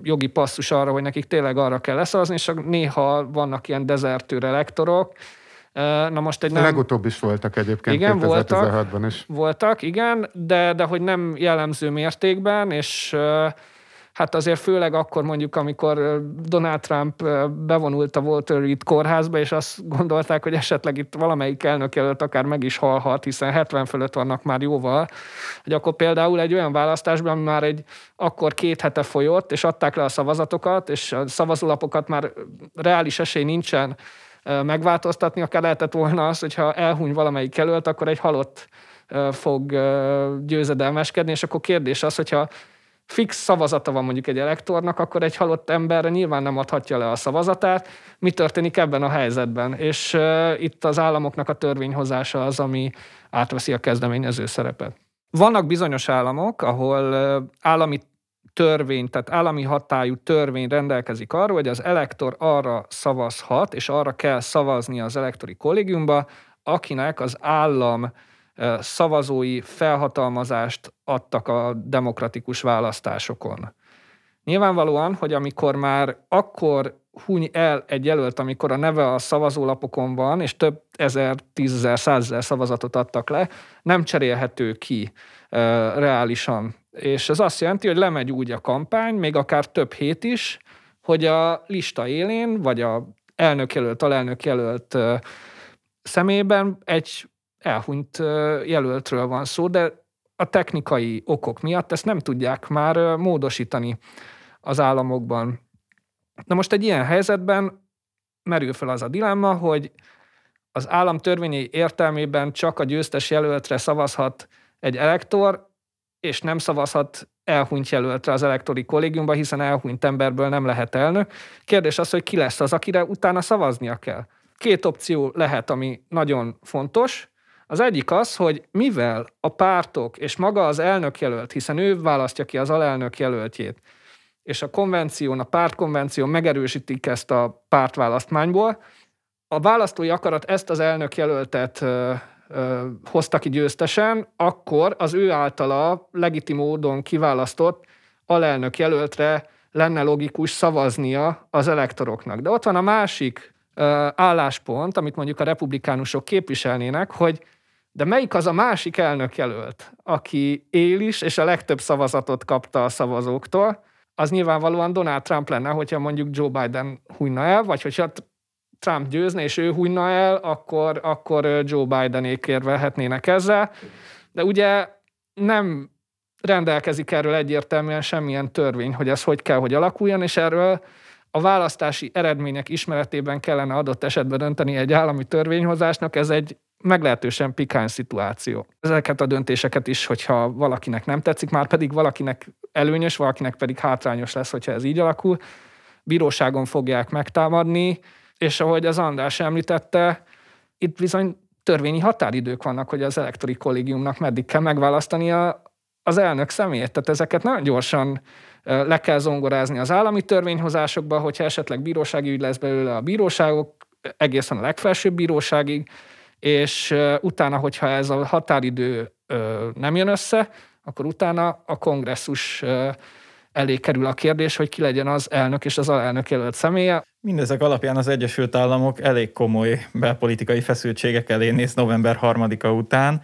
jogi passzus arra, hogy nekik tényleg arra kell leszavazni, és néha vannak ilyen dezertőr elektorok. Na most legutóbb is voltak egyébként, igen, 2016-ban is. Voltak, igen, de hogy nem jellemző mértékben, és hát azért főleg akkor mondjuk, amikor Donald Trump bevonult a Walter Reed kórházba, és azt gondolták, hogy esetleg itt valamelyik elnökjelölt akár meg is halhat, hiszen 70 fölött vannak már jóval, hogy akkor például egy olyan választásban, ami már akkor 2 hete folyott, és adták le a szavazatokat, és a szavazólapokat már reális esély nincsen megváltoztatni, akár lehetett volna az, hogyha elhuny valamelyik jelölt, akkor egy halott fog győzedelmeskedni, és akkor kérdés az, hogyha fix szavazata van mondjuk egy elektornak, akkor egy halott emberre nyilván nem adhatja le a szavazatát. Mi történik ebben a helyzetben? És itt az államoknak a törvényhozása az, ami átveszi a kezdeményező szerepet. Vannak bizonyos államok, ahol állami törvény, tehát állami hatályú törvény rendelkezik arról, hogy az elektor arra szavazhat, és arra kell szavazni az elektori kollégiumba, akinek az állam szavazói felhatalmazást adtak a demokratikus választásokon. Nyilvánvalóan, hogy amikor már akkor huny el egy jelölt, amikor a neve a szavazólapokon van, és több 1000, 10 000, 100 000 szavazatot adtak le, nem cserélhető ki reálisan. És ez azt jelenti, hogy lemegy úgy a kampány, még akár több hét is, hogy a lista élén, vagy a elnökjelölt, alelnökjelölt szemében egy elhunyt jelöltről van szó, de a technikai okok miatt ezt nem tudják már módosítani az államokban. Na most egy ilyen helyzetben merül fel az a dilemma, hogy az állam törvényei értelmében csak a győztes jelöltre szavazhat egy elektor, és nem szavazhat elhunyt jelöltre az elektori kollégiumba, hiszen elhunyt emberből nem lehet elnök. Kérdés az, hogy ki lesz az, akire utána szavaznia kell. 2 opció lehet, ami nagyon fontos. Az egyik az, hogy mivel a pártok és maga az elnökjelölt, hiszen ő választja ki az alelnök jelöltjét, és a konvención, a pártkonvenció megerősítik ezt a pártválasztmányból, a választói akarat ezt az elnökjelöltet hozta ki győztesen, akkor az ő általa legitim módon kiválasztott alelnök jelöltre lenne logikus szavaznia az elektoroknak. De ott van a másik álláspont, amit mondjuk a republikánusok képviselnének, hogy de melyik az a másik elnökjelölt, aki él is, és a legtöbb szavazatot kapta a szavazóktól, az nyilvánvalóan Donald Trump lenne, hogyha mondjuk Joe Biden hunyna el, vagy hogyha Trump győzne, és ő hunyna el, akkor Joe Bidenék érvelhetnének ezzel. De ugye nem rendelkezik erről egyértelműen semmilyen törvény, hogy ez hogy kell, hogy alakuljon, és erről a választási eredmények ismeretében kellene adott esetben dönteni egy állami törvényhozásnak, ez egy meglehetősen pikány szituáció. Ezeket a döntéseket is, hogyha valakinek nem tetszik, már pedig valakinek előnyös, valakinek pedig hátrányos lesz, hogyha ez így alakul, bíróságon fogják megtámadni, és ahogy az András említette, itt bizony törvényi határidők vannak, hogy az elektori kollégiumnak meddig kell megválasztania az elnök személyét. Tehát ezeket nagyon gyorsan le kell zongorázni az állami törvényhozásokba, hogyha esetleg bírósági ügy lesz belőle, a bíróságok egészen a legfelsőbb bíróságig, és utána, hogyha ez a határidő nem jön össze, akkor utána a kongresszus elé kerül a kérdés, hogy ki legyen az elnök és az alelnök jelölt személye. Mindezek alapján az Egyesült Államok elég komoly belpolitikai feszültségek elé néz november 3-a után.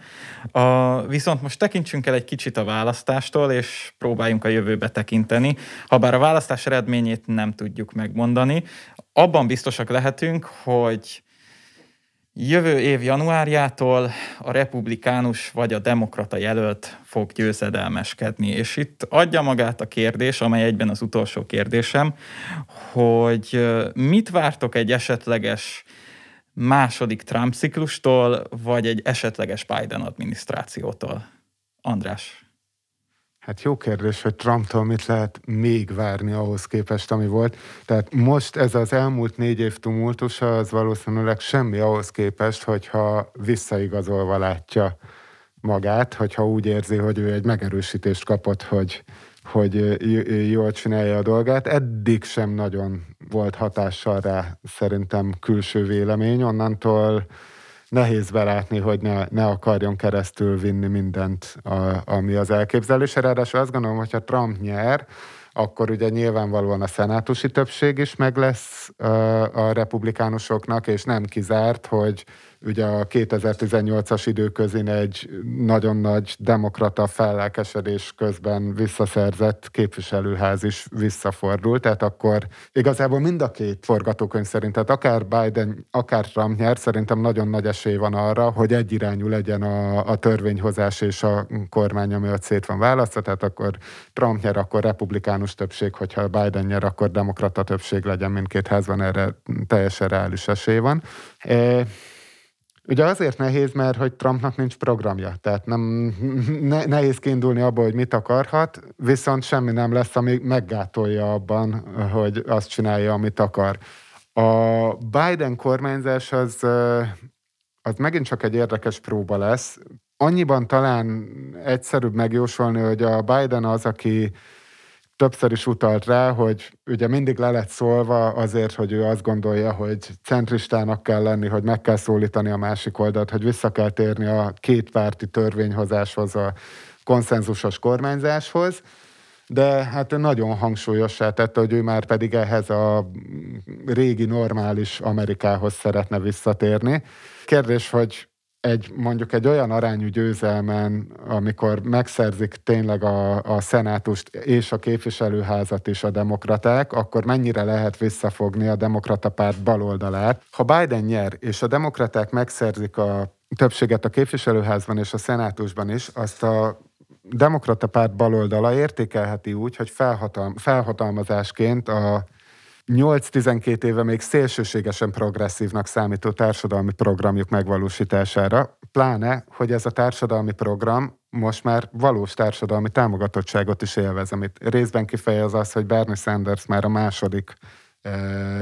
Viszont most tekintsünk el egy kicsit a választástól, és próbáljunk a jövőbe tekinteni. Habár a választás eredményét nem tudjuk megmondani, abban biztosak lehetünk, hogy jövő év januárjától a republikánus vagy a demokrata jelölt fog győzedelmeskedni. És itt adja magát a kérdés, amely egyben az utolsó kérdésem, hogy mit vártok egy esetleges második Trump ciklustól, vagy egy esetleges Biden adminisztrációtól? András? Hát jó kérdés, hogy Trumptól mit lehet még várni ahhoz képest, ami volt. Tehát most ez az elmúlt 4 év tumultusa, az valószínűleg semmi ahhoz képest, hogyha visszaigazolva látja magát, hogyha úgy érzi, hogy ő egy megerősítést kapott, hogy jól csinálja a dolgát. Eddig sem nagyon volt hatással rá szerintem külső vélemény, onnantól nehéz belátni, hogy ne akarjon keresztül vinni mindent, ami az elképzelés. Ráadásul azt gondolom, hogyha Trump nyer, akkor ugye nyilvánvalóan a szenátusi többség is meg lesz a republikánusoknak, és nem kizárt, hogy ugye a 2018-as időközin egy nagyon nagy demokrata fellelkesedés közben visszaszerzett képviselőház is visszafordult, tehát akkor igazából mind a két forgatókönyv szerint, tehát akár Biden, akár Trump nyert, szerintem nagyon nagy esély van arra, hogy egyirányú legyen a törvényhozás és a kormány, ami ott szét van választva, tehát akkor Trump nyer, akkor republikánus többség, hogyha Biden nyer, akkor demokrata többség legyen mindkét házban, erre teljesen reális esély van. Ugye azért nehéz, mert hogy Trumpnak nincs programja, tehát nehéz kiindulni abból, hogy mit akarhat, viszont semmi nem lesz, ami meggátolja abban, hogy azt csinálja, amit akar. A Biden kormányzás az megint csak egy érdekes próba lesz. Annyiban talán egyszerűbb megjósolni, hogy a Biden az, aki többször is utalt rá, hogy ugye mindig le lett szólva azért, hogy ő azt gondolja, hogy centristának kell lenni, hogy meg kell szólítani a másik oldalt, hogy vissza kell térni a kétpárti törvényhozáshoz, a konszenzusos kormányzáshoz, de hát ő nagyon hangsúlyossá tette, hogy ő már pedig ehhez a régi normális Amerikához szeretne visszatérni. Kérdés, hogy mondjuk egy olyan arányú győzelmen, amikor megszerzik tényleg a szenátust és a képviselőházat is a demokraták, akkor mennyire lehet visszafogni a demokrata párt baloldalát. Ha Biden nyer, és a demokraták megszerzik a többséget a képviselőházban és a szenátusban is, azt a demokrata párt baloldala értékelheti úgy, hogy felhatalmazásként a 8-12 éve még szélsőségesen progresszívnak számító társadalmi programjuk megvalósítására, pláne, hogy ez a társadalmi program most már valós társadalmi támogatottságot is élvez, amit részben kifejez az, hogy Bernie Sanders már a második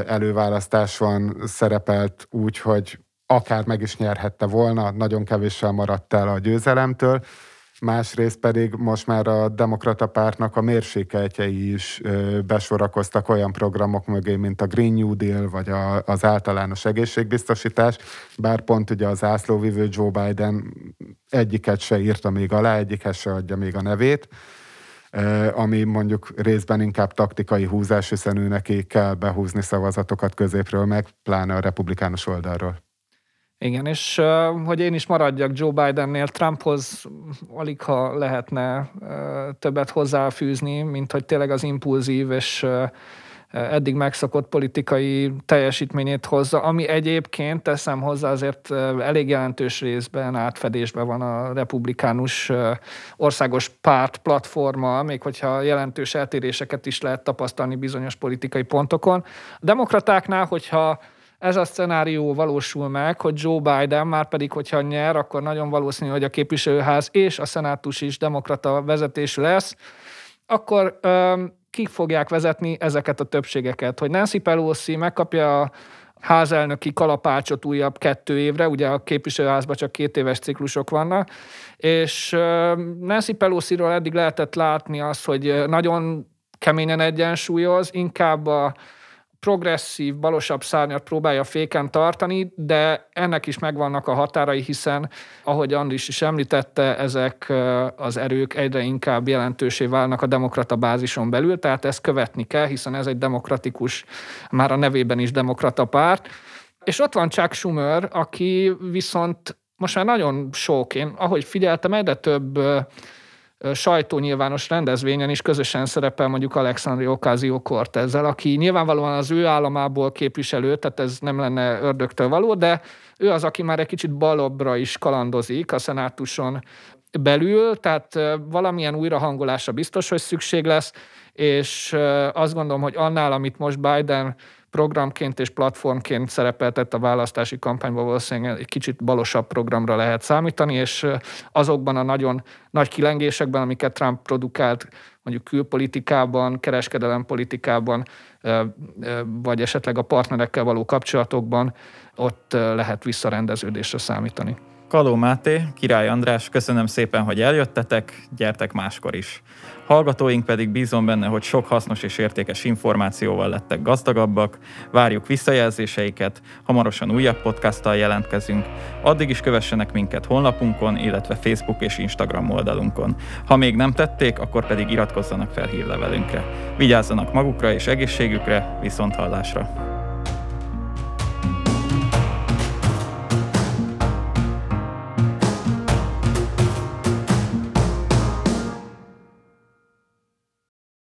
előválasztáson szerepelt úgy, hogy akár meg is nyerhette volna, nagyon kevéssel maradt el a győzelemtől, másrészt pedig most már a demokrata pártnak a mérsékeltjei is besorakoztak olyan programok mögé, mint a Green New Deal, vagy az általános egészségbiztosítás, bár pont ugye az ászlóvivő Joe Biden egyiket se írta még alá, egyikhez se adja még a nevét, ami mondjuk részben inkább taktikai húzás, hiszen ő neki kell behúzni szavazatokat középről, meg pláne a republikánus oldalról. Igen, és hogy én is maradjak Joe Bidennél, Trumphoz aligha lehetne többet hozzáfűzni, mint hogy tényleg az impulzív és eddig megszokott politikai teljesítményét hozza, ami egyébként, teszem hozzá, azért elég jelentős részben átfedésben van a republikánus országos párt platforma, még hogyha jelentős eltéréseket is lehet tapasztalni bizonyos politikai pontokon. A demokratáknál, hogyha ez a szenárió valósul meg, hogy Joe Biden már pedig, hogyha nyer, akkor nagyon valószínű, hogy a képviselőház és a szenátus is demokrata vezetésű lesz, akkor kik fogják vezetni ezeket a többségeket? Hogy Nancy Pelosi megkapja a házelnöki kalapácsot újabb 2 évre, ugye a képviselőházban csak 2 éves ciklusok vannak, és Nancy Pelosiról eddig lehetett látni azt, hogy nagyon keményen egyensúlyoz, inkább a progresszív, balosabb szárnyat próbálja féken tartani, de ennek is megvannak a határai, hiszen, ahogy Andris is említette, ezek az erők egyre inkább jelentősé válnak a demokrata bázison belül, tehát ezt követni kell, hiszen ez egy demokratikus, már a nevében is demokrata párt. És ott van Chuck Schumer, aki viszont most már nagyon sok, én ahogy figyeltem, egyre több sajtónyilvános rendezvényen is közösen szerepel mondjuk Alexandria Ocasio-Cortezzel, aki nyilvánvalóan az ő államából képviselő, tehát ez nem lenne ördögtől való, de ő az, aki már egy kicsit balobbra is kalandozik a szenátuson belül, tehát valamilyen újrahangolásra biztos, hogy szükség lesz, és azt gondolom, hogy annál, amit most Biden programként és platformként szerepeltett a választási kampányban, valószínűleg egy kicsit balosabb programra lehet számítani, és azokban a nagyon nagy kilengésekben, amiket Trump produkált, mondjuk külpolitikában, kereskedelempolitikában, vagy esetleg a partnerekkel való kapcsolatokban, ott lehet visszarendeződésre számítani. Kaló Máté, Király András, köszönöm szépen, hogy eljöttetek, gyertek máskor is. Hallgatóink pedig bízom benne, hogy sok hasznos és értékes információval lettek gazdagabbak, várjuk visszajelzéseiket, hamarosan újabb podcasttal jelentkezünk, addig is kövessenek minket honlapunkon, illetve Facebook és Instagram oldalunkon. Ha még nem tették, akkor pedig iratkozzanak fel hírlevelünkre. Vigyázzanak magukra és egészségükre, viszonthallásra!